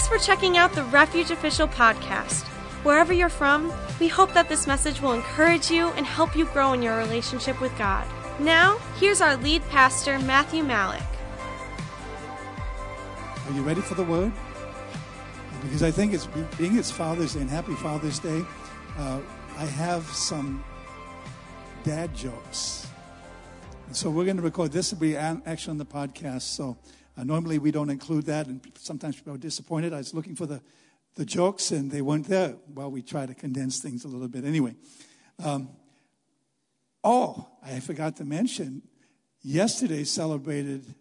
Thanks for checking out the Refuge Official Podcast. Wherever you're from, we hope that this message will encourage you and help you grow in your relationship with God. Now, here's our lead pastor, Matthew Malik. Are you ready for the word? Because I think it's being it's Father's Day, and happy Father's Day, I have some dad jokes. And so we're going to record this. Will be actually on the podcast. So normally we don't include that, and sometimes people are disappointed. I was looking for the jokes, and they weren't there. Well, we try to condense things a little bit. Anyway, I forgot to mention, yesterday celebrated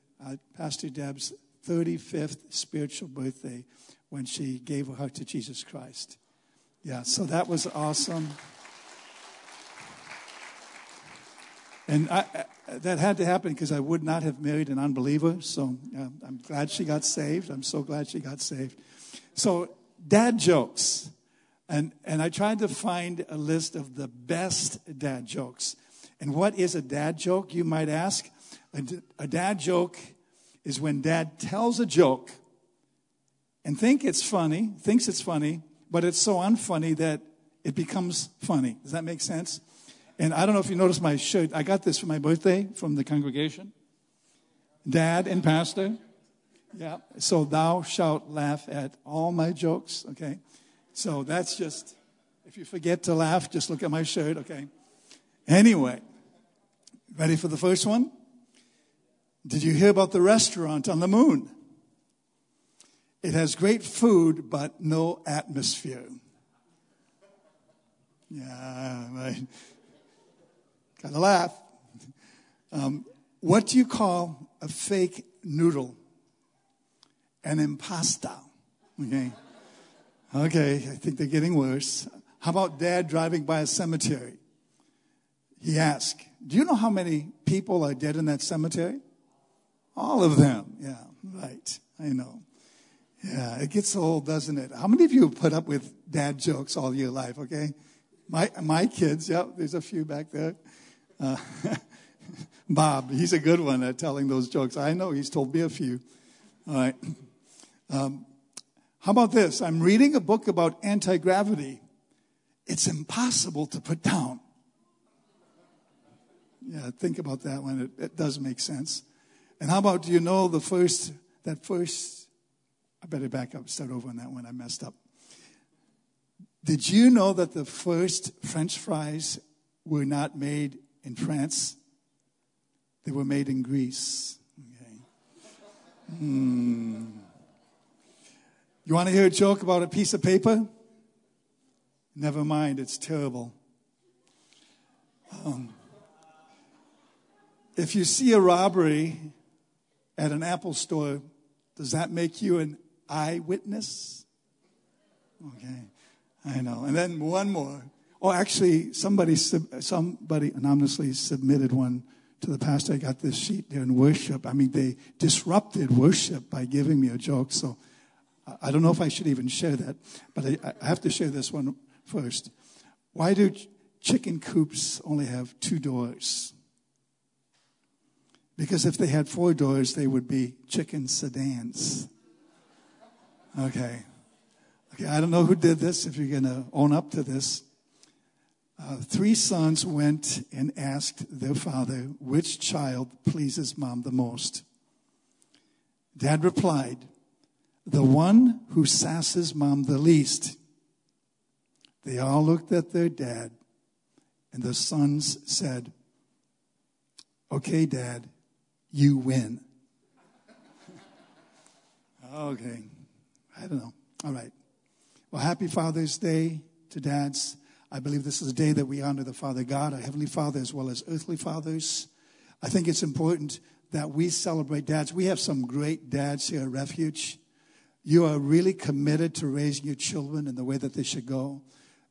Pastor Deb's 35th spiritual birthday when she gave her heart to Jesus Christ. Yeah, so that was awesome. And that had to happen because I would not have married an unbeliever. So I'm glad she got saved. I'm so glad she got saved. So dad jokes. And I tried to find a list of the best dad jokes. And what is a dad joke, you might ask? A dad joke is when dad tells a joke and thinks it's funny, but it's so unfunny that it becomes funny. Does that make sense? And I don't know if you noticed my shirt. I got this for my birthday from the congregation. Dad and pastor. Yeah. So thou shalt laugh at all my jokes. Okay. So that's just, if you forget to laugh, just look at my shirt. Okay. Anyway, ready for the first one? Did you hear about the restaurant on the moon? It has great food, but no atmosphere. Yeah, right. Got to laugh. What do you call a fake noodle? An impasta. Okay, I think they're getting worse. How about Dad driving by a cemetery? He asked, do you know how many people are dead in that cemetery? All of them. Yeah, right. I know. Yeah, it gets old, doesn't it? How many of you have put up with dad jokes all your life, okay? My kids, yeah, there's a few back there. Bob, he's a good one at telling those jokes. I know, he's told me a few. All right. How about this? I'm reading a book about anti-gravity. It's impossible to put down. Yeah, think about that one. It does make sense. And how about, do you know I better back up, start over on that one. I messed up. Did you know that the first French fries were not made in France? They were made in Greece. Okay. You want to hear a joke about a piece of paper? Never mind, it's terrible. If you see a robbery at an Apple store, does that make you an eyewitness? Okay. I know. And then one more. Oh, actually, somebody anonymously submitted one to the pastor. I got this sheet there in worship. I mean, they disrupted worship by giving me a joke. So I don't know if I should even share that, but I have to share this one first. Why do chicken coops only have 2 doors? Because if they had 4 doors, they would be chicken sedans. Okay. I don't know who did this, if you're going to own up to this. 3 sons went and asked their father, which child pleases mom the most? Dad replied, the one who sasses mom the least. They all looked at their dad, and the sons said, okay, Dad, you win. Okay. I don't know. All right. Well, happy Father's Day to dads. I believe this is a day that we honor the Father God, our Heavenly Father, as well as earthly fathers. I think it's important that we celebrate dads. We have some great dads here at Refuge. You are really committed to raising your children in the way that they should go.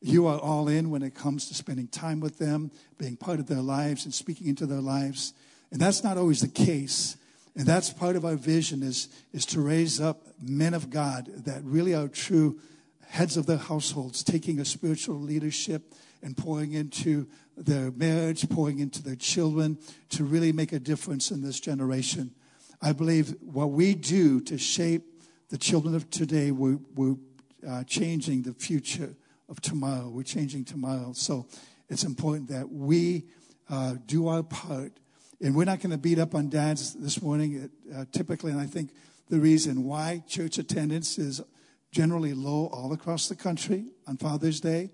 You are all in when it comes to spending time with them, being part of their lives and speaking into their lives. And that's not always the case. And that's part of our vision is to raise up men of God that really are true heads of their households, taking a spiritual leadership and pouring into their marriage, pouring into their children to really make a difference in this generation. I believe what we do to shape the children of today, we're changing the future of tomorrow. We're changing tomorrow. So it's important that we do our part. And we're not going to beat up on dads this morning typically. And I think the reason why church attendance is generally low all across the country on Father's Day,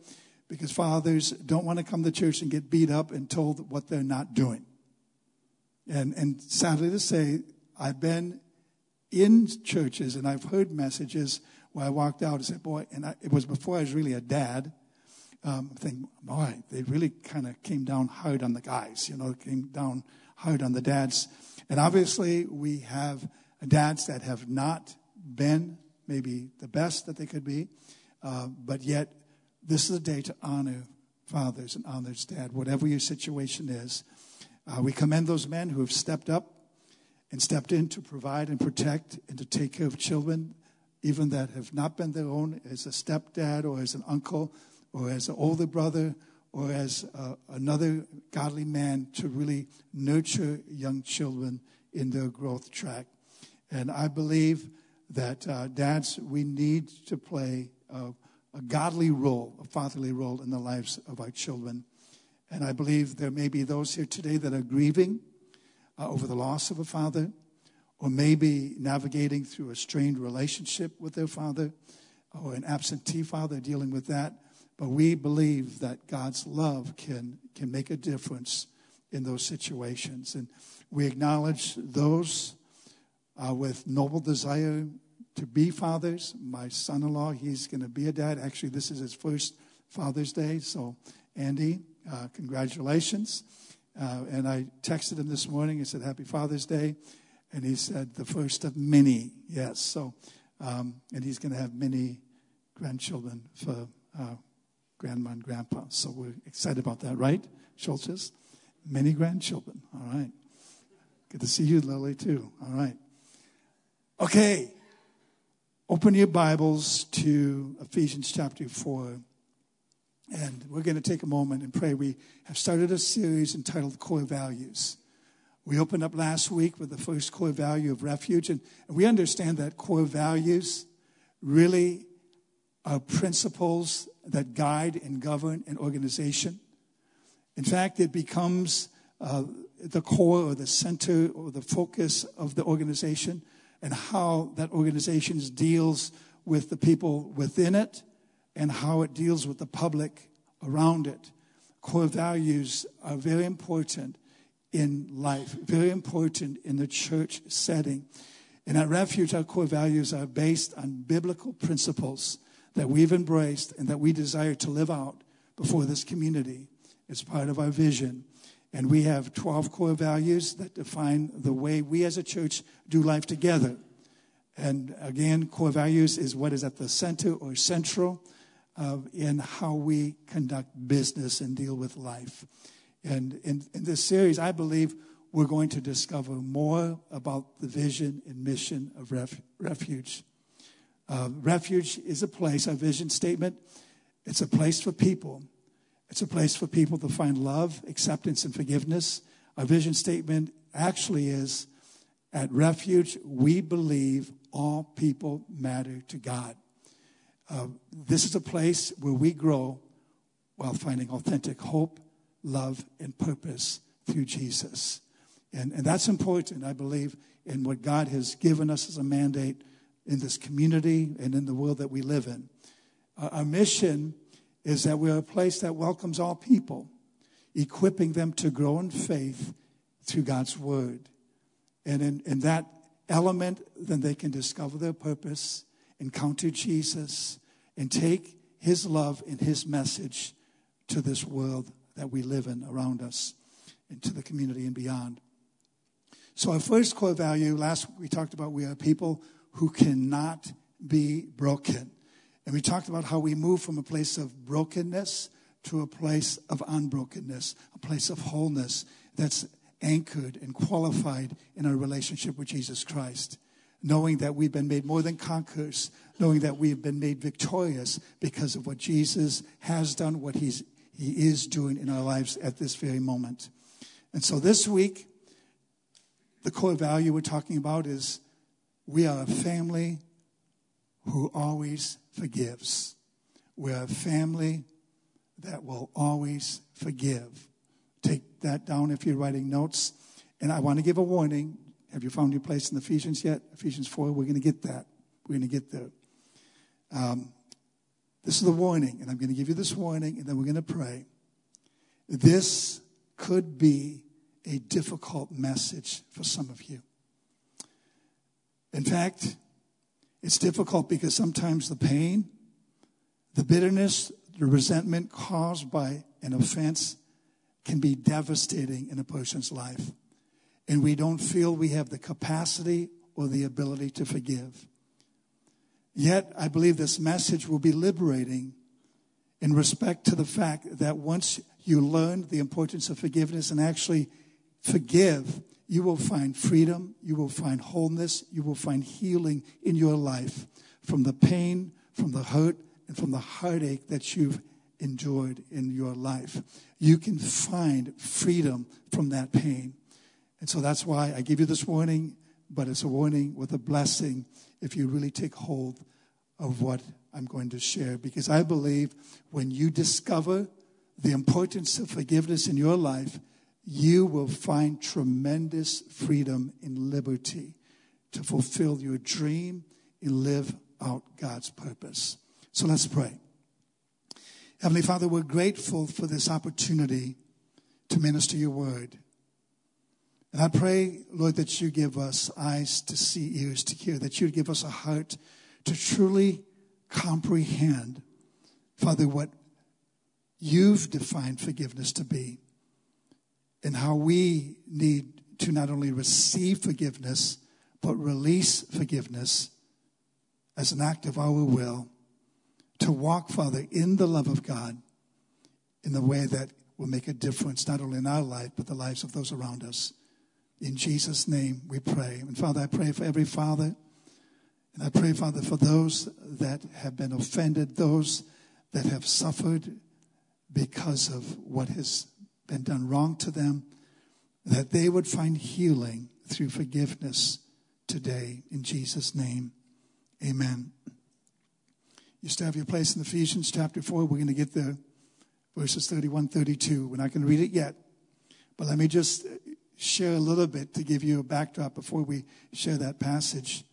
because fathers don't want to come to church and get beat up and told what they're not doing. And sadly to say, I've been in churches and I've heard messages where I walked out and said, boy, and it was before I was really a dad. I think, boy, they really kind of came down hard on the guys, came down hard on the dads. And obviously we have dads that have not been maybe the best that they could be, but yet this is a day to honor fathers and honor dad, whatever your situation is. We commend those men who have stepped up and stepped in to provide and protect and to take care of children, even that have not been their own, as a stepdad or as an uncle or as an older brother or as another godly man, to really nurture young children in their growth track. And I believe that dads, we need to play a godly role, a fatherly role in the lives of our children. And I believe there may be those here today that are grieving over the loss of a father, or maybe navigating through a strained relationship with their father, or an absentee father, dealing with that. But we believe that God's love can make a difference in those situations. And we acknowledge those with noble desire to be fathers. My son-in-law, he's going to be a dad. Actually, this is his first Father's Day. So, Andy, congratulations. And I texted him this morning and said, Happy Father's Day. And he said, the first of many. Yes. So, and he's going to have many grandchildren for grandma and grandpa. So we're excited about that, right, Schultzes? Many grandchildren. All right. Good to see you, Lily, too. All right. Okay, open your Bibles to Ephesians chapter 4, and we're going to take a moment and pray. We have started a series entitled Core Values. We opened up last week with the first core value of refuge, and we understand that core values really are principles that guide and govern an organization. In fact, it becomes the core or the center or the focus of the organization, and how that organization deals with the people within it and how it deals with the public around it. Core values are very important in life, very important in the church setting. And at Refuge, our core values are based on biblical principles that we've embraced and that we desire to live out before this community. It's part of our vision. And we have 12 core values that define the way we as a church do life together. And again, core values is what is at the center or central in how we conduct business and deal with life. And in this series, I believe we're going to discover more about the vision and mission of Refuge. Refuge is a place, our vision statement, it's a place for people. It's a place for people to find love, acceptance, and forgiveness. Our vision statement actually is, at Refuge, we believe all people matter to God. This is a place where we grow while finding authentic hope, love, and purpose through Jesus. And that's important, I believe, in what God has given us as a mandate in this community and in the world that we live in. Our mission is that we're a place that welcomes all people, equipping them to grow in faith through God's word. And in that element, then they can discover their purpose, encounter Jesus, and take his love and his message to this world that we live in around us and to the community and beyond. So our first core value, last week we talked about, we are people who cannot be broken. And we talked about how we move from a place of brokenness to a place of unbrokenness, a place of wholeness that's anchored and qualified in our relationship with Jesus Christ, knowing that we've been made more than conquerors, knowing that we've been made victorious because of what Jesus has done, what he is doing in our lives at this very moment. And so this week, the core value we're talking about is we are a family who always forgives. We're a family that will always forgive. Take that down if you're writing notes. And I want to give a warning. Have you found your place in Ephesians yet? Ephesians 4, we're going to get that. We're going to get there. This is the warning, and I'm going to give you this warning, and then we're going to pray. This could be a difficult message for some of you. In fact, it's difficult because sometimes the pain, the bitterness, the resentment caused by an offense can be devastating in a person's life. And we don't feel we have the capacity or the ability to forgive. Yet, I believe this message will be liberating in respect to the fact that once you learn the importance of forgiveness and actually forgive, you will find freedom, you will find wholeness, you will find healing in your life from the pain, from the hurt, and from the heartache that you've endured in your life. You can find freedom from that pain. And so that's why I give you this warning, but it's a warning with a blessing if you really take hold of what I'm going to share. Because I believe when you discover the importance of forgiveness in your life, you will find tremendous freedom and liberty to fulfill your dream and live out God's purpose. So let's pray. Heavenly Father, we're grateful for this opportunity to minister your word. And I pray, Lord, that you give us eyes to see, ears to hear, that you give us a heart to truly comprehend, Father, what you've defined forgiveness to be and how we need to not only receive forgiveness, but release forgiveness as an act of our will to walk, Father, in the love of God in the way that will make a difference, not only in our life, but the lives of those around us. In Jesus' name we pray. And Father, I pray for every father. And I pray, Father, for those that have been offended, those that have suffered because of what has been done wrong to them, that they would find healing through forgiveness today. In Jesus' name, amen. You still have your place in Ephesians chapter 4. We're going to get there, verses 31, 32. We're not going to read it yet. But let me just share a little bit to give you a backdrop before we share that passage.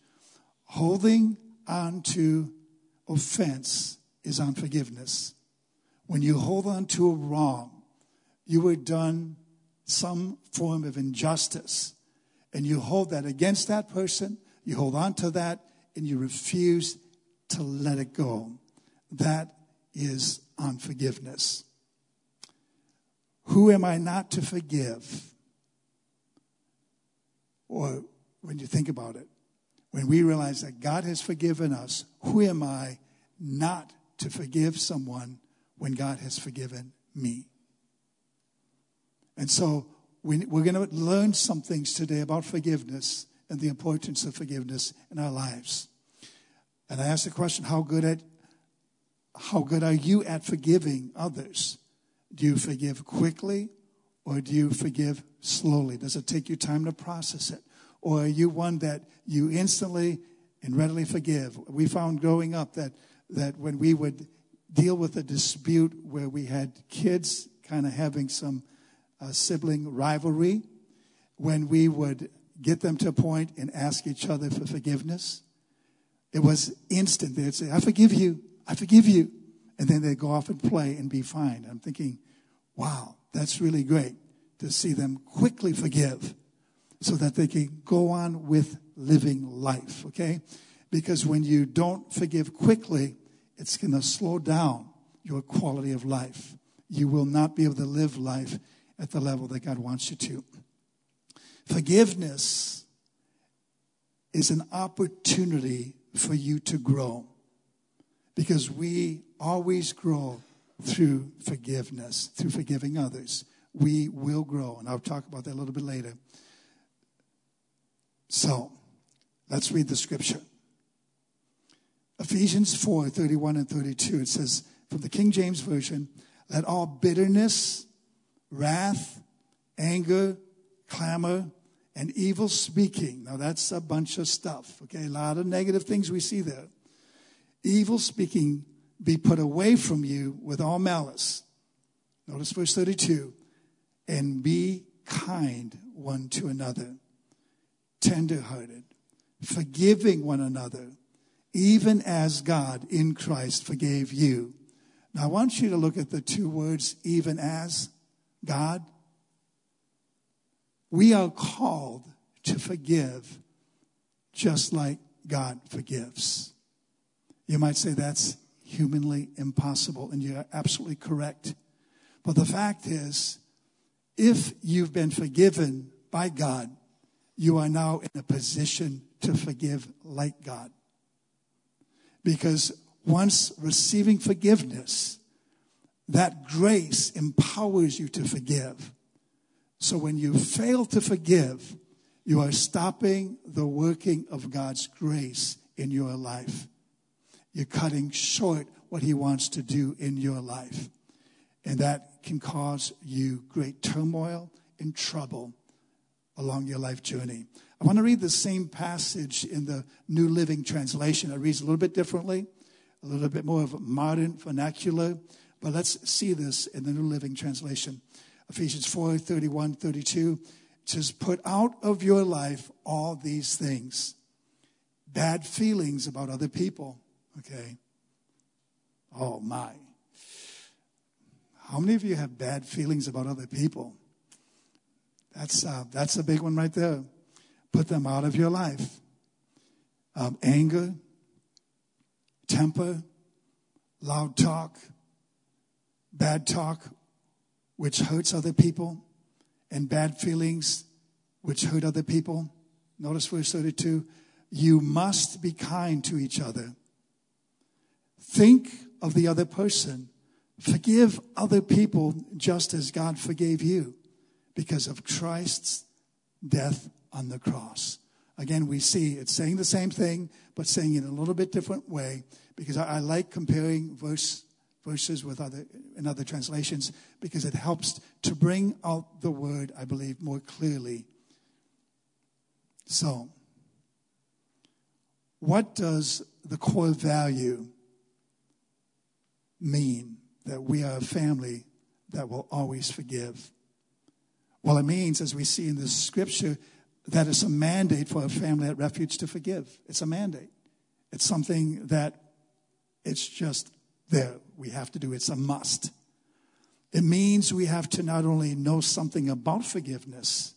Holding on to offense is unforgiveness. When you hold on to a wrong, you were done some form of injustice, and you hold that against that person, you hold on to that, and you refuse to let it go. That is unforgiveness. Who am I not to forgive? Or when you think about it, when we realize that God has forgiven us, who am I not to forgive someone when God has forgiven me? And so we're going to learn some things today about forgiveness and the importance of forgiveness in our lives. And I asked the question, how good are you at forgiving others? Do you forgive quickly? Or do you forgive slowly? Does it take you time to process it? Or are you one that you instantly and readily forgive? We found growing up that when we would deal with a dispute where we had kids kind of having some sibling rivalry, when we would get them to a point and ask each other for forgiveness, it was instant. They'd say, I forgive you, I forgive you. And then they'd go off and play and be fine. I'm thinking, wow. That's really great to see them quickly forgive so that they can go on with living life, okay? Because when you don't forgive quickly, it's going to slow down your quality of life. You will not be able to live life at the level that God wants you to. Forgiveness is an opportunity for you to grow because we always grow through forgiveness, through forgiving others. We will grow, and I'll talk about that a little bit later. So, let's read the scripture. Ephesians 4, 31 and 32, it says, from the King James Version, let all bitterness, wrath, anger, clamor, and evil speaking. Now, that's a bunch of stuff, okay? A lot of negative things we see there. evil speaking be put away from you with all malice. Notice verse 32. And be kind one to another, tenderhearted, forgiving one another, even as God in Christ forgave you. Now I want you to look at the two words, even as God. We are called to forgive just like God forgives. You might say that's humanly impossible, and you're absolutely correct. But the fact is, if you've been forgiven by God, you are now in a position to forgive like God. Because once receiving forgiveness, that grace empowers you to forgive. So when you fail to forgive, you are stopping the working of God's grace in your life. You're cutting short what he wants to do in your life. And that can cause you great turmoil and trouble along your life journey. I want to read the same passage in the New Living Translation. It reads a little bit differently, a little bit more of a modern vernacular. But let's see this in the New Living Translation. Ephesians 4, 31, 32. It says, put out of your life all these things. Bad feelings about other people. Okay. Oh, my. How many of you have bad feelings about other people? That's a big one right there. Put them out of your life. Anger, temper, loud talk, bad talk, which hurts other people, and bad feelings, which hurt other people. Notice verse 32. You must be kind to each other. Think of the other person. Forgive other people just as God forgave you because of Christ's death on the cross. Again, we see it's saying the same thing, but saying it in a little bit different way, because I like comparing verses with other translations, because it helps to bring out the word, I believe, more clearly. So, what does the core value mean that we are a family that will always forgive? Well, it means, as we see in the scripture, that it's a mandate for a family at Refuge to forgive. It's a mandate. It's something that it's just there. We have to do it. It's a must. It means we have to not only know something about forgiveness,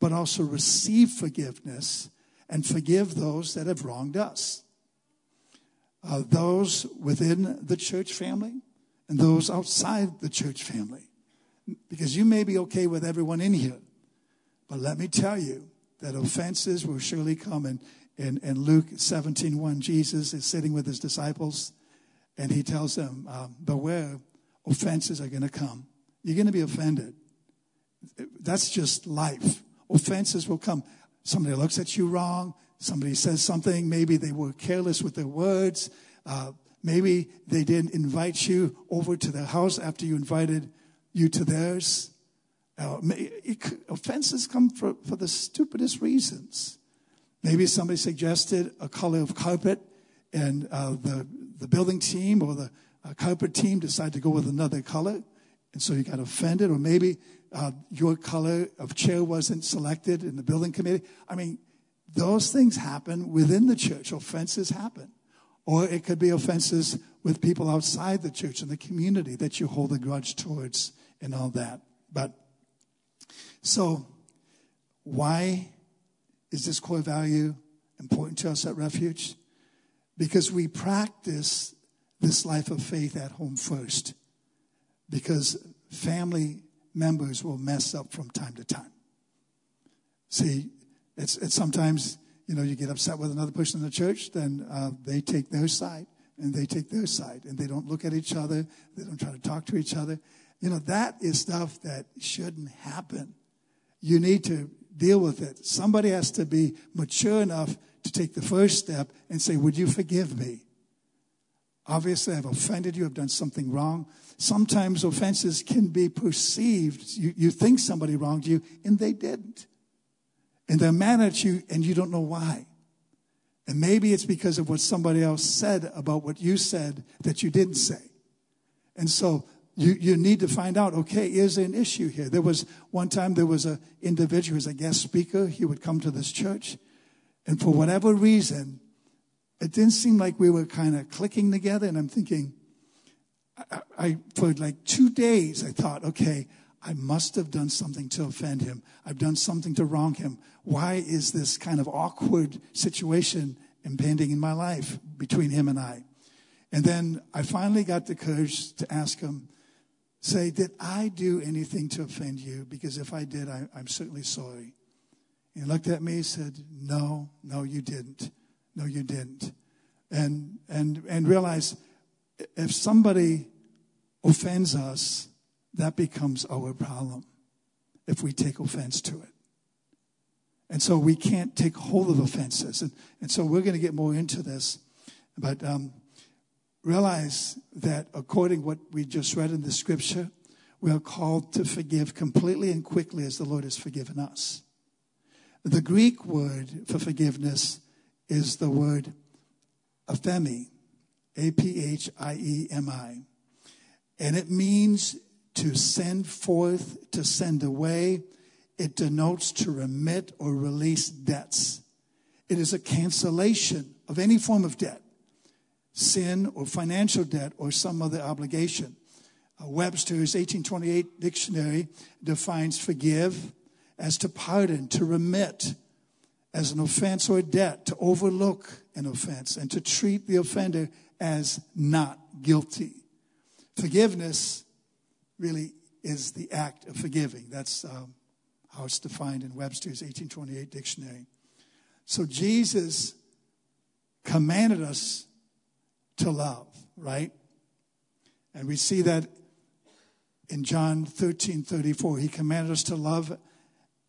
but also receive forgiveness and forgive those that have wronged us. Those within the church family and those outside the church family. Because you may be okay with everyone in here. But let me tell you that offenses will surely come. And in Luke 17:1, Jesus is sitting with his disciples, and he tells them, beware, offenses are going to come. You're going to be offended. That's just life. Offenses will come. Somebody looks at you wrong. Somebody says something. Maybe they were careless with their words. Maybe they didn't invite you over to their house after you invited you to theirs. Offenses come for the stupidest reasons. Maybe somebody suggested a color of carpet, and the building team or the carpet team decided to go with another color, and so you got offended. Or maybe your color of chair wasn't selected in the building committee. I mean, those things happen within the church. Offenses happen. Or it could be offenses with people outside the church and the community that you hold a grudge towards and all that. But so why is this core value important to us at Refuge? Because we practice this life of faith at home first. Because family members will mess up from time to time. See, it's sometimes, you know, you get upset with another person in the church, then they take their side, and they take their side, and they don't look at each other. They don't try to talk to each other. You know, that is stuff that shouldn't happen. You need to deal with it. Somebody has to be mature enough to take the first step and say, would you forgive me? Obviously, I've offended you. I've done something wrong. Sometimes offenses can be perceived. You think somebody wronged you, and they didn't. And they're mad at you, and you don't know why. And maybe it's because of what somebody else said about what you said that you didn't say. And so you need to find out, okay, is there an issue here? There was one time there was an individual who was a guest speaker. He would come to this church. And for whatever reason, it didn't seem like we were kind of clicking together. And I'm thinking, I for like 2 days, I thought, okay, I must have done something to offend him. I've done something to wrong him. Why is this kind of awkward situation impending in my life between him and I? And then I finally got the courage to ask him, say, did I do anything to offend you? Because if I did, I'm certainly sorry. He looked at me and said, no, you didn't. No, you didn't. And realized if somebody offends us, that becomes our problem if we take offense to it. And so we can't take hold of offenses. And so we're going to get more into this. But realize that according to what we just read in the scripture, we are called to forgive completely and quickly as the Lord has forgiven us. The Greek word for forgiveness is the word aphemi, A-P-H-I-E-M-I. And it means to send forth, to send away. It denotes to remit or release debts. It is a cancellation of any form of debt, sin or financial debt or some other obligation. Webster's 1828 Dictionary defines forgive as to pardon, to remit, as an offense or a debt, to overlook an offense, and to treat the offender as not guilty. Forgiveness really is the act of forgiving. That's how it's defined in Webster's 1828 Dictionary. So Jesus commanded us to love, right? And we see that in John 13:34. He commanded us to love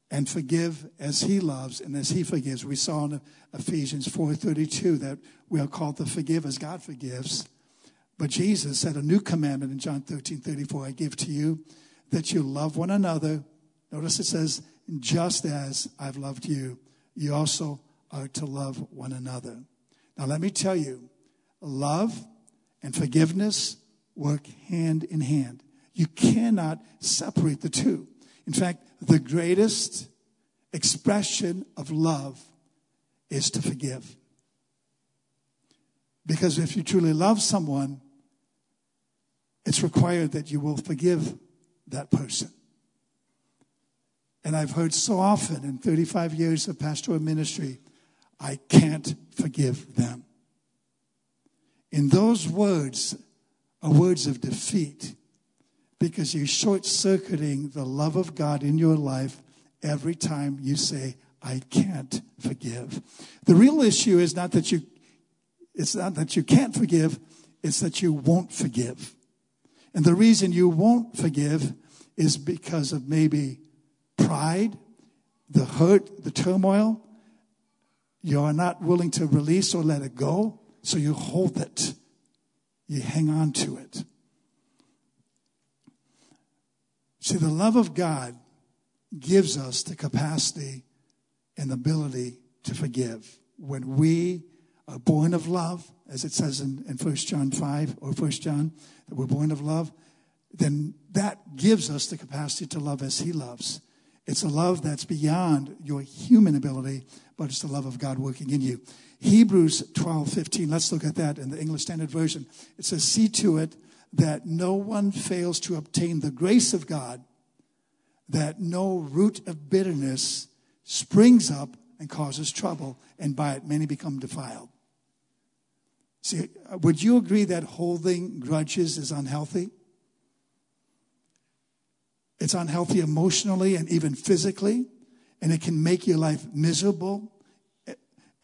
and forgive as he loves and as he forgives. We saw in Ephesians 4:32 that we are called to forgive as God forgives. But Jesus said a new commandment in John 13:34, I give to you, that you love one another. Notice it says, just as I've loved you, you also are to love one another. Now let me tell you, love and forgiveness work hand in hand. You cannot separate the two. In fact, the greatest expression of love is to forgive. Because if you truly love someone, it's required that you will forgive that person. And I've heard so often in 35 years of pastoral ministry, I can't forgive them. And those words are words of defeat because you're short-circuiting the love of God in your life every time you say, I can't forgive. The real issue is not that you can't forgive, it's that you won't forgive. And the reason you won't forgive is because of maybe pride, the hurt, the turmoil. You are not willing to release or let it go, so you hold it. You hang on to it. See, the love of God gives us the capacity and the ability to forgive when we are born of love, as it says in 1 John 5 or 1 John, that we're born of love, then that gives us the capacity to love as he loves. It's a love that's beyond your human ability, but it's the love of God working in you. Hebrews 12:15, let's look at that in the English Standard Version. It says, see to it that no one fails to obtain the grace of God, that no root of bitterness springs up and causes trouble, and by it many become defiled. See, would you agree that holding grudges is unhealthy? It's unhealthy emotionally and even physically, and it can make your life miserable,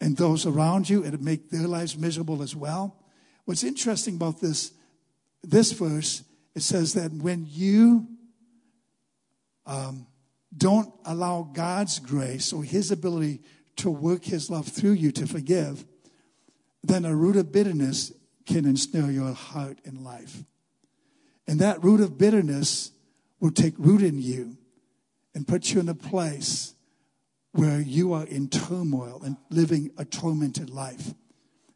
and those around you, it'll make their lives miserable as well. What's interesting about this verse, it says that when you don't allow God's grace or his ability to work his love through you to forgive, then a root of bitterness can ensnare your heart and life. And that root of bitterness will take root in you and put you in a place where you are in turmoil and living a tormented life.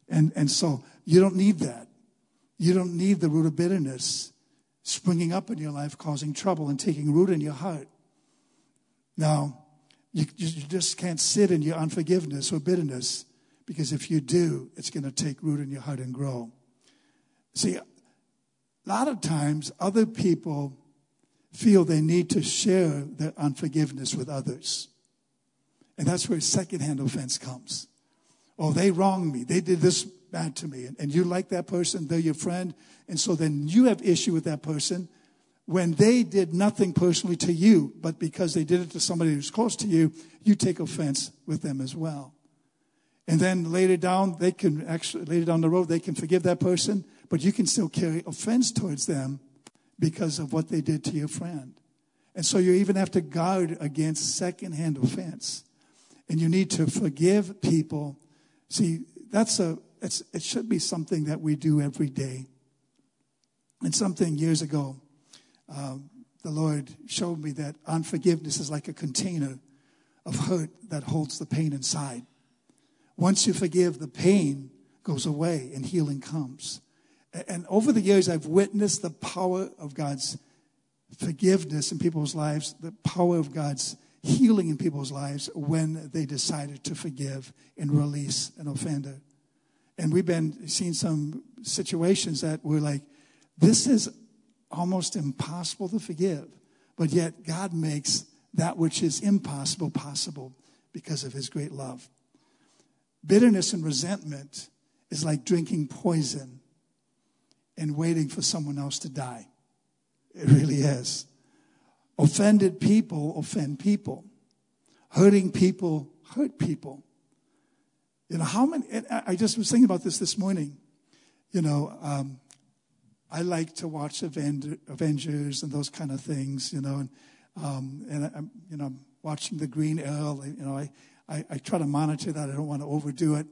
And so you don't need that. You don't need the root of bitterness springing up in your life, causing trouble and taking root in your heart. Now, you just can't sit in your unforgiveness or bitterness, because if you do, it's going to take root in your heart and grow. See, a lot of times other people feel they need to share their unforgiveness with others. And that's where secondhand offense comes. Oh, they wronged me. They did this bad to me. And you like that person. They're your friend. And so then you have issue with that person when they did nothing personally to you, but because they did it to somebody who's close to you, you take offense with them as well. And then later down the road, they can forgive that person, but you can still carry offense towards them because of what they did to your friend. And so you even have to guard against secondhand offense. And you need to forgive people. See, it should be something that we do every day. And something years ago, the Lord showed me that unforgiveness is like a container of hurt that holds the pain inside. Once you forgive, the pain goes away and healing comes. And over the years, I've witnessed the power of God's forgiveness in people's lives, the power of God's healing in people's lives when they decided to forgive and release an offender. And we've been seeing some situations that were like, this is almost impossible to forgive, but yet God makes that which is impossible possible because of his great love. Bitterness and resentment is like drinking poison and waiting for someone else to die. It really is. Offended people offend people. Hurting people hurt people. You know, I just was thinking about this morning. You know, I like to watch Avengers and those kind of things, you know, and I'm, you know, watching The Green Earl, you know, I try to monitor that. I don't want to overdo it.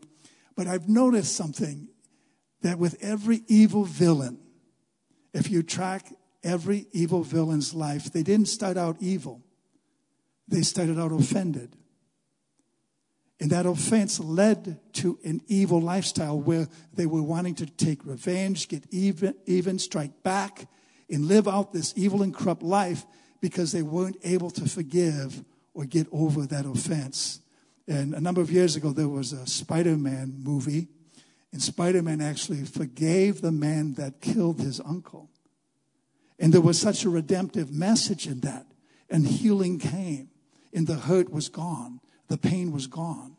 But I've noticed something, that with every evil villain, if you track every evil villain's life, they didn't start out evil. They started out offended. And that offense led to an evil lifestyle where they were wanting to take revenge, get even, strike back, and live out this evil and corrupt life because they weren't able to forgive or get over that offense. And a number of years ago, there was a Spider-Man movie, and Spider-Man actually forgave the man that killed his uncle. And there was such a redemptive message in that, and healing came, and the hurt was gone, the pain was gone.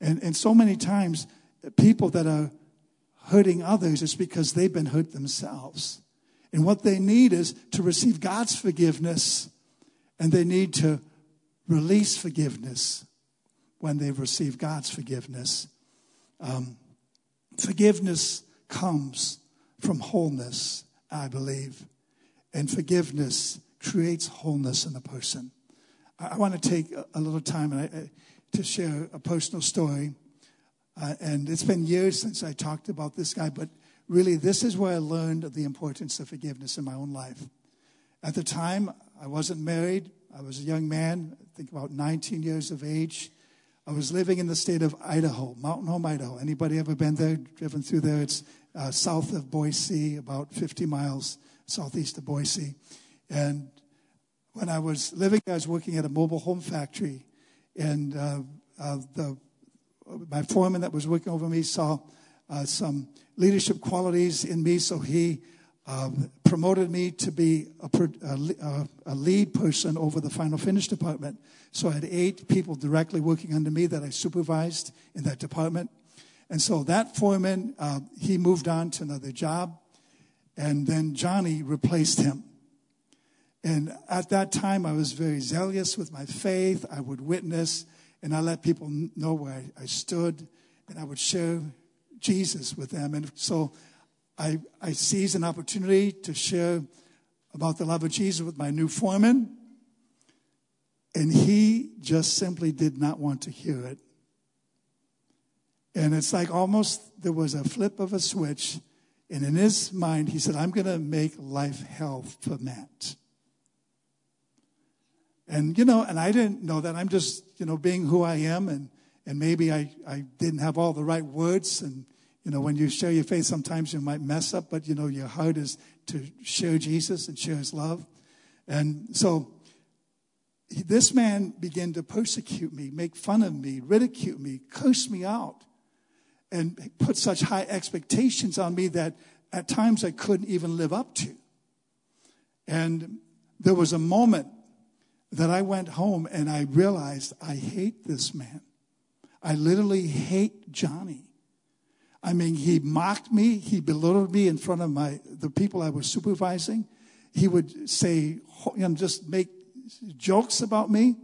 And so many times, people that are hurting others, it's because they've been hurt themselves. And what they need is to receive God's forgiveness, and they need to release forgiveness when they've received God's forgiveness. Forgiveness comes from wholeness, I believe. And forgiveness creates wholeness in a person. I want to take a little time to share a personal story. And it's been years since I talked about this guy, but really this is where I learned the importance of forgiveness in my own life. At the time, I wasn't married. I was a young man, I think about 19 years of age. I was living in the state of Idaho, Mountain Home, Idaho. Anybody ever been there, driven through there? It's south of Boise, about 50 miles southeast of Boise. And when I was living there, I was working at a mobile home factory. And my foreman that was working over me saw some leadership qualities in me, so he promoted me to be a lead person over the final finish department. So I had 8 people directly working under me that I supervised in that department. And so that foreman, he moved on to another job, and then Johnny replaced him. And at that time, I was very zealous with my faith. I would witness, and I let people know where I stood, and I would share Jesus with them. And so I seized an opportunity to share about the love of Jesus with my new foreman, and he just simply did not want to hear it. And it's like almost there was a flip of a switch, and in his mind, he said, I'm going to make life hell for Matt. And, and I didn't know that. I'm just, being who I am. And maybe I didn't have all the right words. And, when you share your faith, sometimes you might mess up. But, your heart is to share Jesus and share his love. And so this man began to persecute me, make fun of me, ridicule me, curse me out, and put such high expectations on me that at times I couldn't even live up to. And there was a moment that I went home and I realized I hate this man. I literally hate Johnny. I mean, he mocked me. He belittled me in front of the people I was supervising. He would say, just make jokes about me,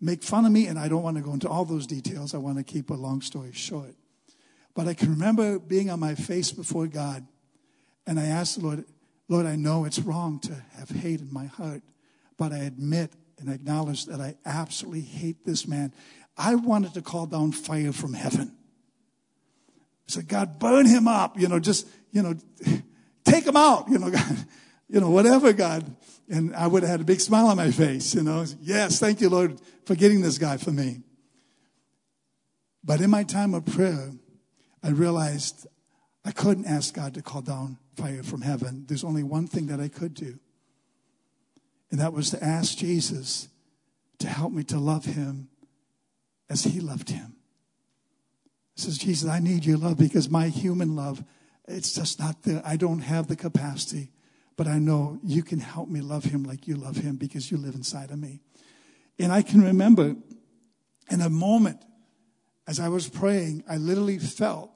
make fun of me, and I don't want to go into all those details. I want to keep a long story short. But I can remember being on my face before God, and I asked the Lord, I know it's wrong to have hate in my heart, but I admit and acknowledge that I absolutely hate this man. I wanted to call down fire from heaven. I said, God, burn him up, take him out, God, whatever, God. And I would have had a big smile on my face, Yes, thank you, Lord, for getting this guy for me. But in my time of prayer, I realized I couldn't ask God to call down fire from heaven. There's only one thing that I could do. And that was to ask Jesus to help me to love him as he loved him. I says, Jesus, I need your love because my human love, it's just not there. I don't have the capacity, but I know you can help me love him like you love him because you live inside of me. And I can remember in a moment as I was praying, I literally felt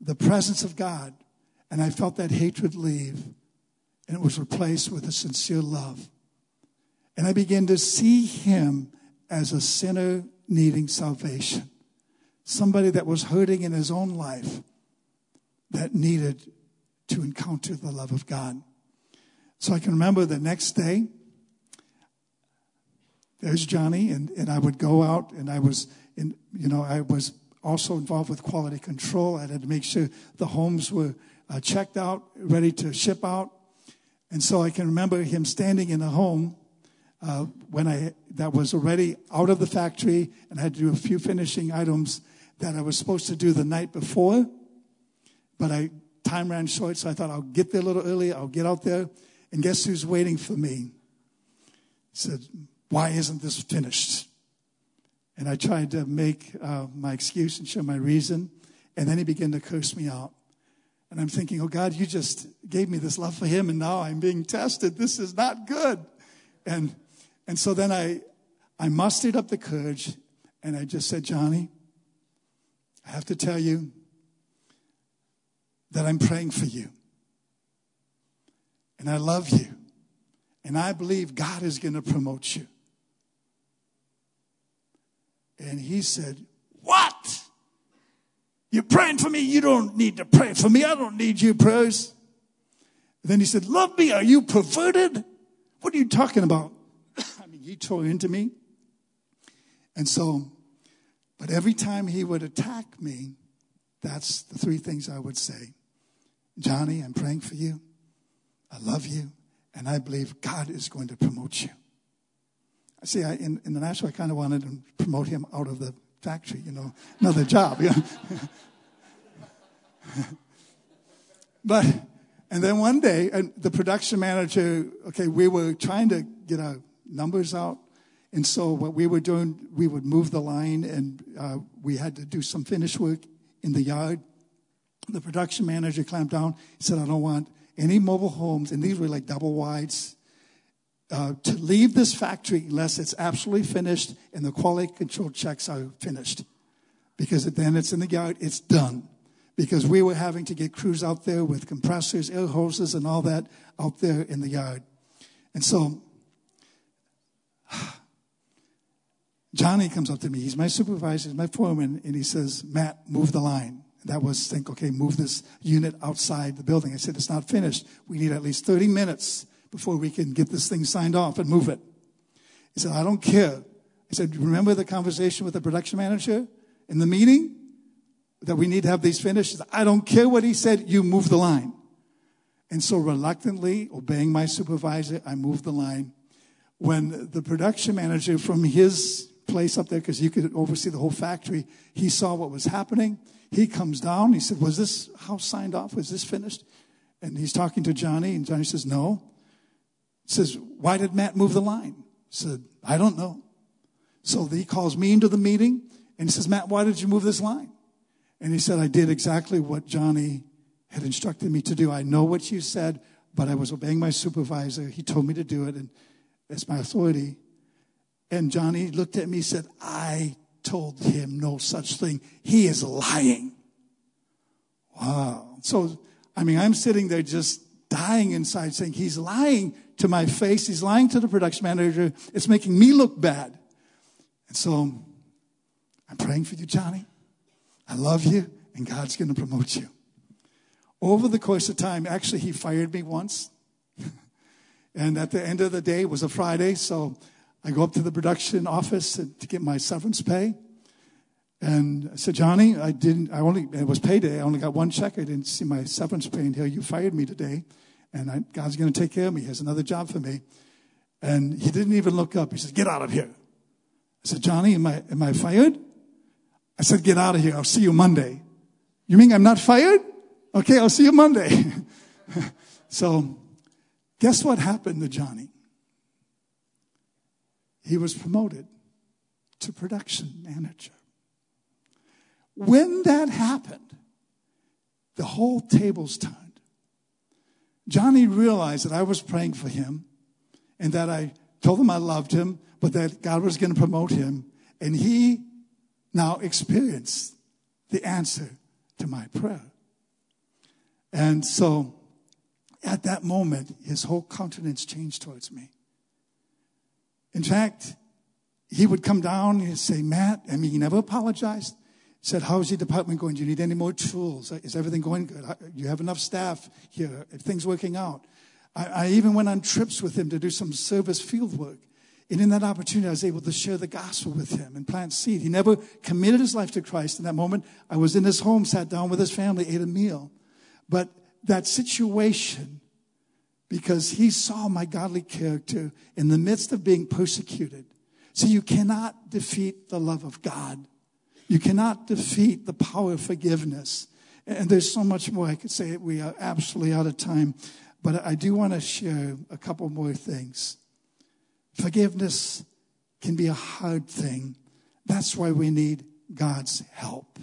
the presence of God, and I felt that hatred leave, and it was replaced with a sincere love. And I began to see him as a sinner needing salvation, somebody that was hurting in his own life that needed to encounter the love of God. So I can remember the next day, there's Johnny, and I would go out, and I was, I was also involved with quality control. I had to make sure the homes were checked out, ready to ship out. And so I can remember him standing in a home that was already out of the factory, and I had to do a few finishing items that I was supposed to do the night before. But time ran short, so I thought, I'll get there a little early. I'll get out there. And guess who's waiting for me? He said, why isn't this finished? And I tried to make my excuse and share my reason. And then he began to curse me out. And I'm thinking, oh, God, you just gave me this love for him, and now I'm being tested. This is not good. And so then I mustered up the courage, and I just said, Johnny, I have to tell you that I'm praying for you. And I love you. And I believe God is going to promote you. And he said, what? You're praying for me? You don't need to pray for me. I don't need your prayers. And then he said, love me? Are you perverted? What are you talking about? I mean, he tore into me. And so, but every time he would attack me, that's the three things I would say. Johnny, I'm praying for you. I love you. And I believe God is going to promote you. See, in the natural, I kind of wanted to promote him out of the factory, another job. But, and then one day, and the production manager, we were trying to get our numbers out. And so what we were doing, we would move the line, and we had to do some finish work in the yard. The production manager clamped down. He said, I don't want any mobile homes. And these were like double wides. To leave this factory unless it's absolutely finished and the quality control checks are finished. Because then it's in the yard, it's done. Because we were having to get crews out there with compressors, air hoses, and all that out there in the yard. And so Johnny comes up to me. He's my supervisor, he's my foreman, and he says, Matt, move the line. That was think, move this unit outside the building. I said, it's not finished. We need at least 30 minutes before we can get this thing signed off and move it. He said, I don't care. I said, remember the conversation with the production manager in the meeting that we need to have these finished? He said, I don't care what he said. You move the line. And so reluctantly, obeying my supervisor, I moved the line. when the production manager from his place up there, because he could oversee the whole factory, he saw what was happening. He comes down. He said, was this house signed off? Was this finished? And he's talking to Johnny, and Johnny says, no. He says, why did Matt move the line? He said, I don't know. So he calls me into the meeting, and he says, Matt, why did you move this line? And he said, I did exactly what Johnny had instructed me to do. I know what you said, but I was obeying my supervisor. He told me to do it, and it's my authority. And Johnny looked at me and said, I told him no such thing. He is lying. Wow. So, I mean, I'm sitting there just dying inside saying, he's lying to my face. He's lying to the production manager. It's making me look bad. And so I'm praying for you, Johnny. I love you, and God's going to promote you. Over the course of time, actually, he fired me once. And at the end of the day, it was a Friday, so I go up to the production office to get my severance pay. And I said, Johnny, it was payday. I only got one check. I didn't see my severance pay until you fired me today. And God's going to take care of me. He has another job for me. And he didn't even look up. He said, get out of here. I said, Johnny, am I fired? I said, get out of here. I'll see you Monday. You mean I'm not fired? Okay, I'll see you Monday. So guess what happened to Johnny? He was promoted to production manager. When that happened, the whole tables turned. Johnny realized that I was praying for him and that I told him I loved him, but that God was going to promote him. And he now experienced the answer to my prayer. And so at that moment, his whole countenance changed towards me. In fact, he would come down and say, Matt, I mean, he never apologized. He said, how's your department going? Do you need any more tools? Is everything going good? Do you have enough staff here? Are things working out? I even went on trips with him to do some service field work. And in that opportunity, I was able to share the gospel with him and plant seed. He never committed his life to Christ in that moment. I was in his home, sat down with his family, ate a meal. But that situation, because he saw my godly character in the midst of being persecuted. See, you cannot defeat the love of God. You cannot defeat the power of forgiveness. And there's so much more I could say. We are absolutely out of time. But I do want to share a couple more things. Forgiveness can be a hard thing. That's why we need God's help.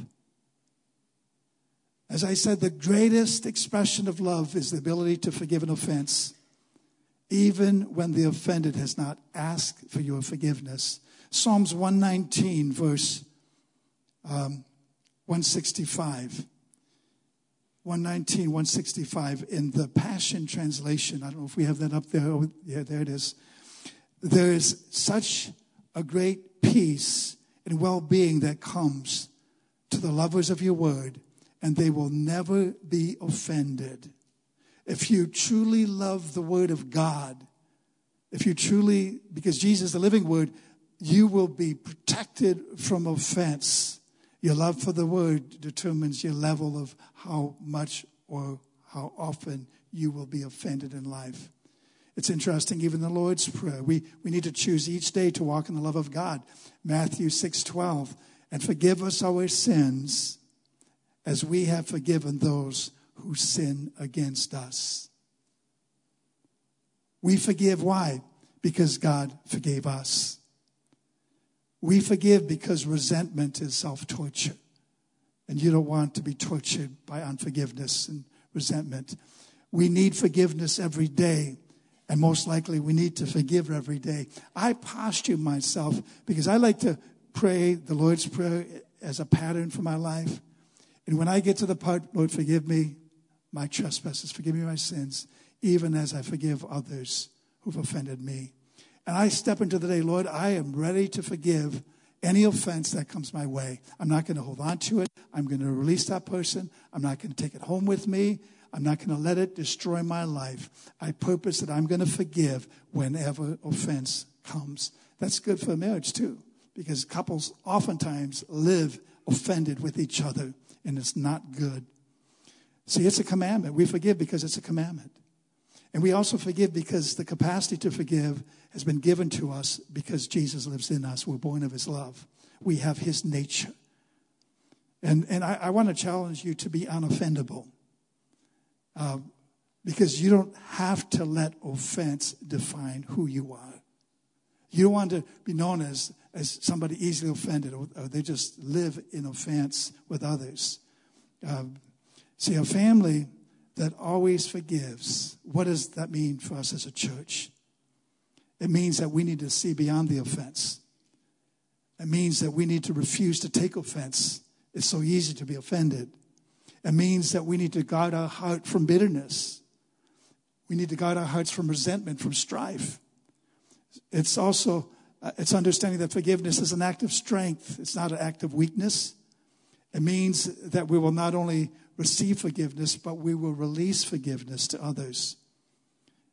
As I said, the greatest expression of love is the ability to forgive an offense, even when the offended has not asked for your forgiveness. Psalms 119, verse 165. 119, 165 in the Passion Translation. I don't know if we have that up there. Oh, yeah, there it is. There is such a great peace and well-being that comes to the lovers of your word, and they will never be offended. If you truly love the word of God, because Jesus is the living word, you will be protected from offense. Your love for the word determines your level of how much or how often you will be offended in life. It's interesting, even the Lord's Prayer. We need to choose each day to walk in the love of God. Matthew 6:12, and forgive us our sins as we have forgiven those who sin against us. We forgive, why? Because God forgave us. We forgive because resentment is self-torture. And you don't want to be tortured by unforgiveness and resentment. We need forgiveness every day. And most likely we need to forgive every day. I posture myself because I like to pray the Lord's Prayer as a pattern for my life. And when I get to the part, Lord, forgive me my trespasses, forgive me my sins, even as I forgive others who've offended me. And I step into the day, Lord, I am ready to forgive any offense that comes my way. I'm not going to hold on to it. I'm going to release that person. I'm not going to take it home with me. I'm not going to let it destroy my life. I purpose that I'm going to forgive whenever offense comes. That's good for marriage, too, because couples oftentimes live offended with each other. And it's not good. See, it's a commandment. We forgive because it's a commandment. And we also forgive because the capacity to forgive has been given to us because Jesus lives in us. We're born of his love. We have his nature. And I want to challenge you to be unoffendable. Because you don't have to let offense define who you are. You don't want to be known as somebody easily offended, or they just live in offense with others. See, a family that always forgives, what does that mean for us as a church? It means that we need to see beyond the offense. It means that we need to refuse to take offense. It's so easy to be offended. It means that we need to guard our heart from bitterness. We need to guard our hearts from resentment, from strife. It's also, it's understanding that forgiveness is an act of strength. It's not an act of weakness. It means that we will not only receive forgiveness, but we will release forgiveness to others.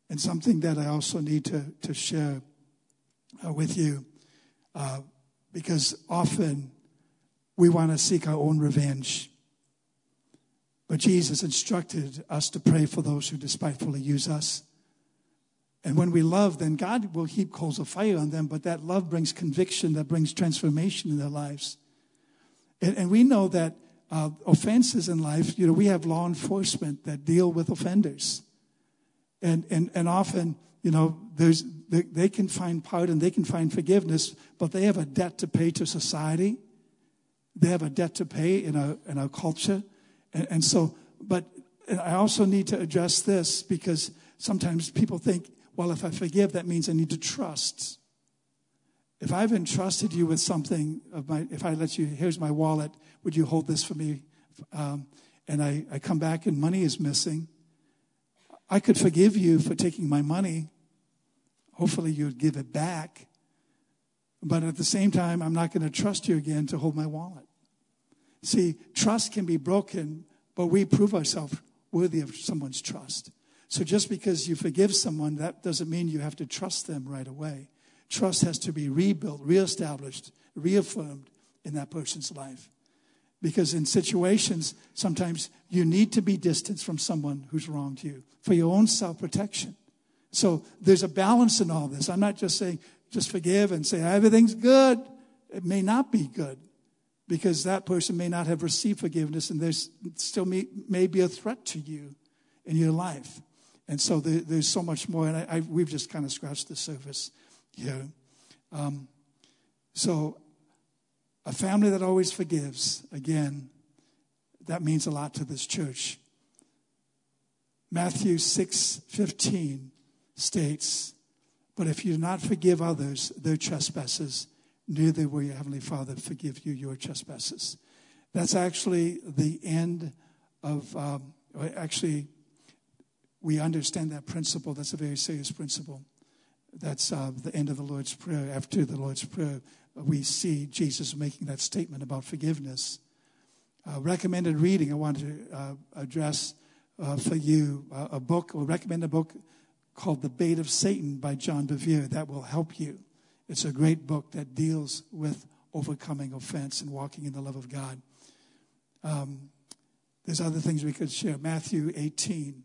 And something that I also need to share with you, because often we want to seek our own revenge. But Jesus instructed us to pray for those who despitefully use us. And when we love, then God will heap coals of fire on them, but that love brings conviction, that brings transformation in their lives. And we know that offenses in life, we have law enforcement that deal with offenders. And often, they can find pardon, they can find forgiveness, but they have a debt to pay to society. They have a debt to pay in our culture. And I also need to address this, because sometimes people think, well, if I forgive, that means I need to trust. If I've entrusted you with something, if I let you, here's my wallet, would you hold this for me? And I come back and money is missing. I could forgive you for taking my money. Hopefully you'd give it back. But at the same time, I'm not going to trust you again to hold my wallet. See, trust can be broken, but we prove ourselves worthy of someone's trust. So just because you forgive someone, that doesn't mean you have to trust them right away. Trust has to be rebuilt, reestablished, reaffirmed in that person's life. Because in situations, sometimes you need to be distanced from someone who's wronged you for your own self-protection. So there's a balance in all this. I'm not just saying, just forgive and say, everything's good. It may not be good. Because that person may not have received forgiveness, and there's still may be a threat to you in your life. And so there's so much more, and we've just kind of scratched the surface here. So a family that always forgives, again, that means a lot to this church. Matthew 6:15 states, "But if you do not forgive others their trespasses, neither will your heavenly Father forgive you your trespasses." That's actually the end of, we understand that principle. That's a very serious principle. That's the end of the Lord's Prayer. After the Lord's Prayer, we see Jesus making that statement about forgiveness. Recommended reading, I want to address for you a book, or recommend a book called The Bait of Satan by John Bevere that will help you. It's a great book that deals with overcoming offense and walking in the love of God. There's other things we could share. Matthew 18,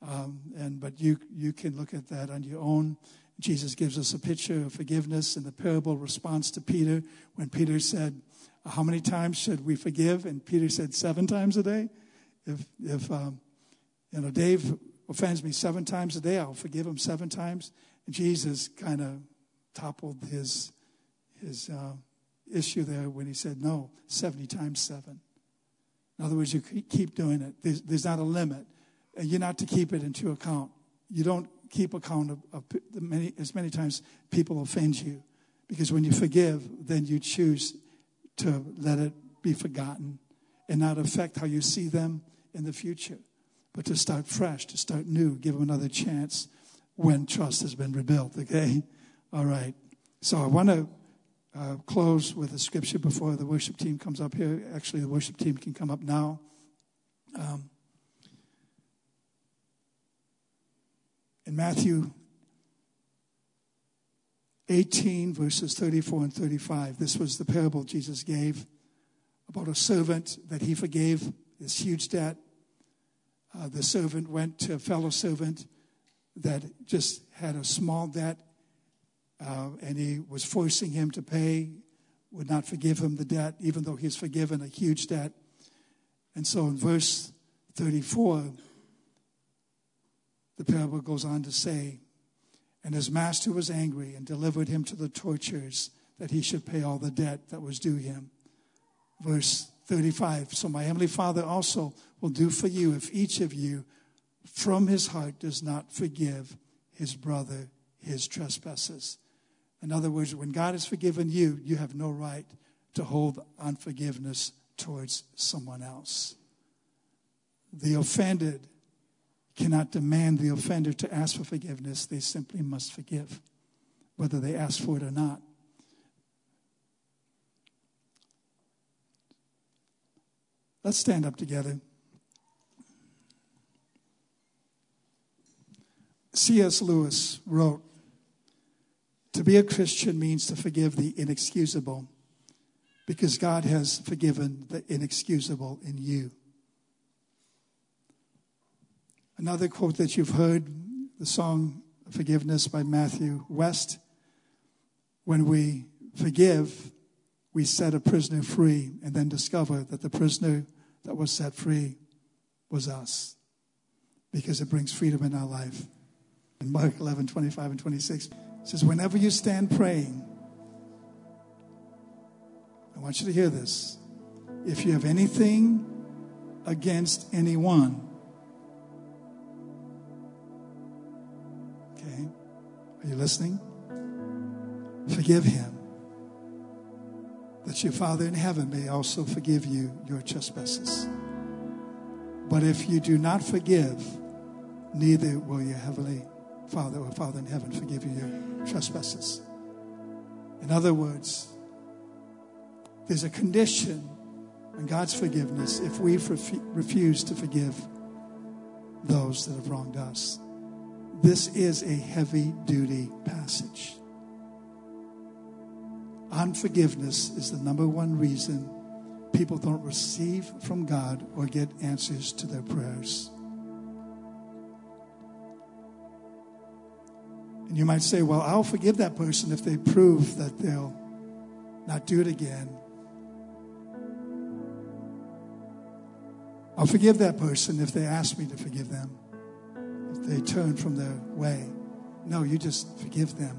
but you can look at that on your own. Jesus gives us a picture of forgiveness in the parable response to Peter, when Peter said, "How many times should we forgive?" And Peter said, 7 times a day. If Dave offends me 7 times a day, I'll forgive him 7 times. And Jesus kind of toppled his issue there when he said, no, 70 times 7. In other words, you keep doing it. There's not a limit. And you're not to keep it into account. You don't keep account of as many times people offend you. Because when you forgive, then you choose to let it be forgotten and not affect how you see them in the future. But to start fresh, to start new, give them another chance when trust has been rebuilt, okay? All right, so I want to close with a scripture before the worship team comes up here. Actually, the worship team can come up now. In Matthew 18, verses 34 and 35, this was the parable Jesus gave about a servant that he forgave this huge debt. The servant went to a fellow servant that just had a small debt, and he was forcing him to pay, would not forgive him the debt, even though he's forgiven a huge debt. And so in verse 34, the parable goes on to say, and his master was angry and delivered him to the torturers that he should pay all the debt that was due him. Verse 35, so my heavenly Father also will do for you if each of you from his heart does not forgive his brother his trespasses. In other words, when God has forgiven you, you have no right to hold unforgiveness towards someone else. The offended cannot demand the offender to ask for forgiveness. They simply must forgive, whether they ask for it or not. Let's stand up together. C.S. Lewis wrote, "To be a Christian means to forgive the inexcusable, because God has forgiven the inexcusable in you." Another quote that you've heard, the song Forgiveness by Matthew West, "When we forgive, we set a prisoner free and then discover that the prisoner that was set free was us," because it brings freedom in our life. In Mark 11:25 and 26, it says, whenever you stand praying, I want you to hear this. If you have anything against anyone, okay, are you listening? Forgive him, that your Father in heaven may also forgive you your trespasses. But if you do not forgive, neither will your heavenly Father or Father in heaven forgive you your trespasses. In other words, there's a condition in God's forgiveness if we refuse to forgive those that have wronged us. This is a heavy-duty passage. Unforgiveness is the number one reason people don't receive from God or get answers to their prayers. And you might say, well, I'll forgive that person if they prove that they'll not do it again. I'll forgive that person if they ask me to forgive them, if they turn from their way. No, you just forgive them.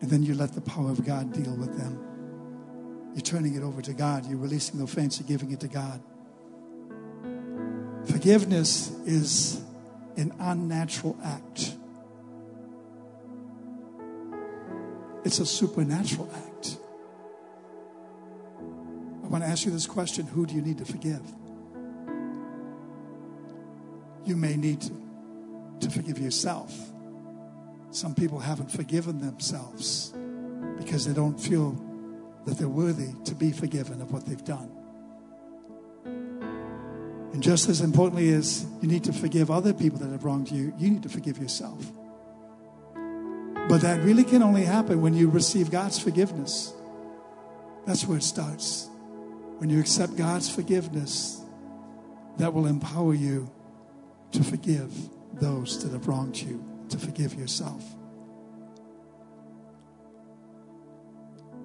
And then you let the power of God deal with them. You're turning it over to God. You're releasing the offense. You're giving it to God. Forgiveness is an unnatural act. It's a supernatural act. I want to ask you this question. Who do you need to forgive? You may need to forgive yourself. Some people haven't forgiven themselves because they don't feel that they're worthy to be forgiven of what they've done. And just as importantly as you need to forgive other people that have wronged you, you need to forgive yourself. But that really can only happen when you receive God's forgiveness. That's where it starts. When you accept God's forgiveness, that will empower you to forgive those that have wronged you, to forgive yourself.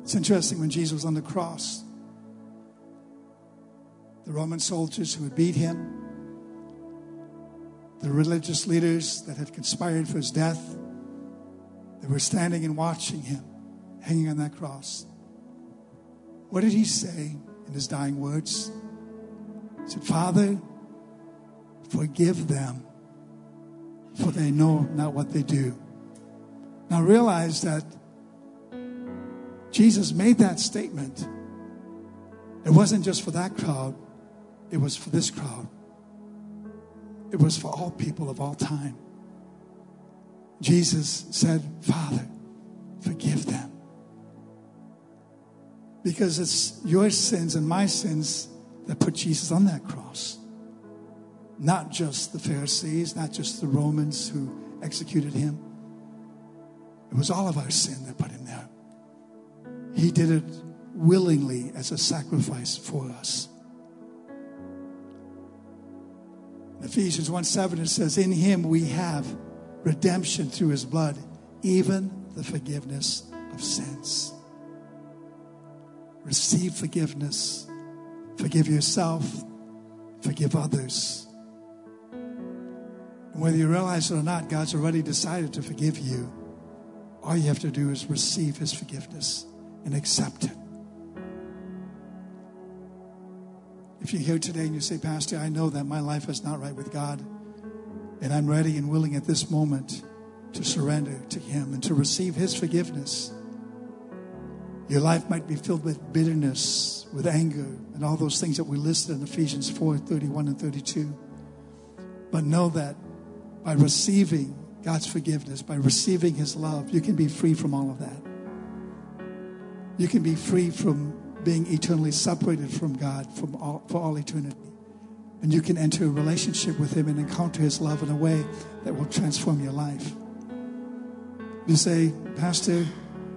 It's interesting, when Jesus was on the cross, the Roman soldiers who had beat him, the religious leaders that had conspired for his death, they were standing and watching him hanging on that cross. What did he say in his dying words? He said, Father, forgive them, for they know not what they do. Now realize that Jesus made that statement. It wasn't just for that crowd. It was for this crowd. It was for all people of all time. Jesus said, Father, forgive them. Because it's your sins and my sins that put Jesus on that cross. Not just the Pharisees, not just the Romans who executed him. It was all of our sin that put him there. He did it willingly as a sacrifice for us. Ephesians 1:7, it says, in him we have redemption through his blood, even the forgiveness of sins. Receive forgiveness. Forgive yourself. Forgive others. And whether you realize it or not, God's already decided to forgive you. All you have to do is receive his forgiveness and accept it. If you're here today and you say, Pastor, I know that my life is not right with God, and I'm ready and willing at this moment to surrender to him and to receive his forgiveness. Your life might be filled with bitterness, with anger, and all those things that we listed in Ephesians 4:31 and 32. But know that by receiving God's forgiveness, by receiving his love, you can be free from all of that. You can be free from being eternally separated from God for all eternity. And you can enter a relationship with him and encounter his love in a way that will transform your life. You say, Pastor,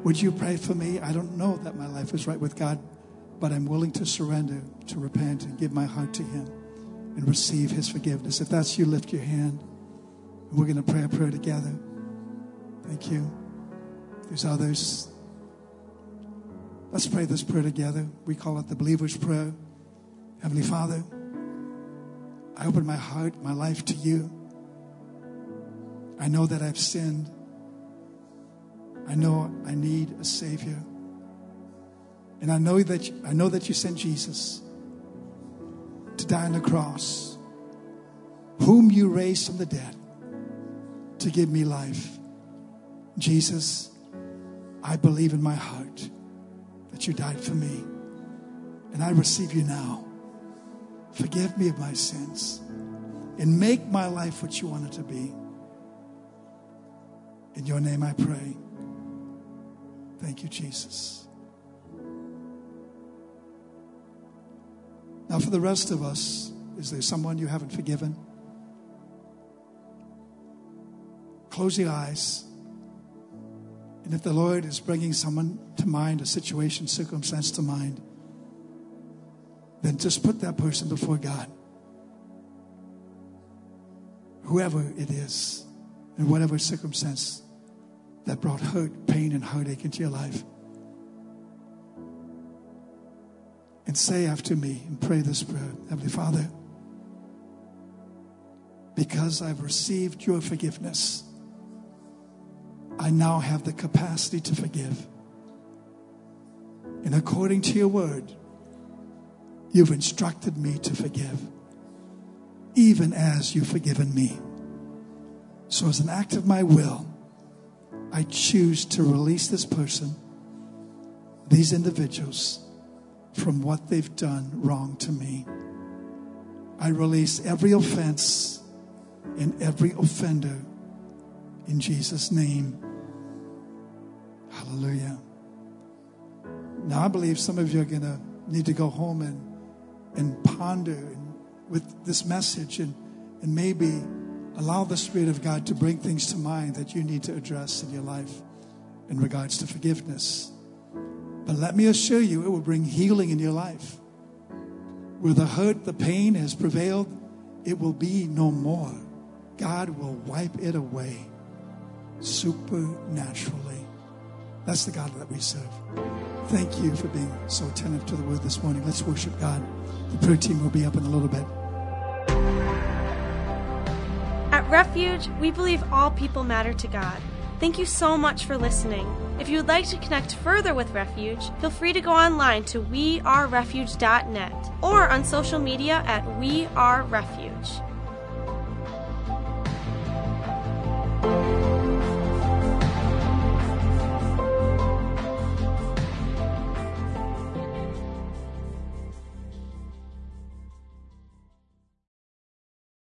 would you pray for me? I don't know that my life is right with God, but I'm willing to surrender, to repent, and give my heart to him and receive his forgiveness. If that's you, lift your hand. And we're going to pray a prayer together. Thank you. There's others. Let's pray this prayer together. We call it the believer's prayer. Heavenly Father, I open my heart, my life to you. I know that I've sinned. I know I need a Savior. And I know that you sent Jesus to die on the cross, whom you raised from the dead to give me life. Jesus, I believe in my heart that you died for me, and I receive you now. Forgive me of my sins and make my life what you want it to be. In your name I pray. Thank you, Jesus. Now for the rest of us, is there someone you haven't forgiven? Close your eyes. And if the Lord is bringing someone to mind, a situation, circumstance to mind, then just put that person before God. Whoever it is, in whatever circumstance that brought hurt, pain, and heartache into your life. And say after me and pray this prayer. Heavenly Father, because I've received your forgiveness, I now have the capacity to forgive. And according to your word, you've instructed me to forgive, even as you've forgiven me. So as an act of my will, I choose to release this person, these individuals, from what they've done wrong to me. I release every offense and every offender in Jesus' name. Hallelujah. Now, I believe some of you are going to need to go home and ponder with this message and maybe allow the Spirit of God to bring things to mind that you need to address in your life in regards to forgiveness. But let me assure you, it will bring healing in your life. Where the hurt, the pain has prevailed, it will be no more. God will wipe it away supernaturally. That's the God that we serve. Thank you for being so attentive to the word this morning. Let's worship God. The prayer team will be up in a little bit. At Refuge, we believe all people matter to God. Thank you so much for listening. If you would like to connect further with Refuge, feel free to go online to wearerefuge.net or on social media at wearerefuge.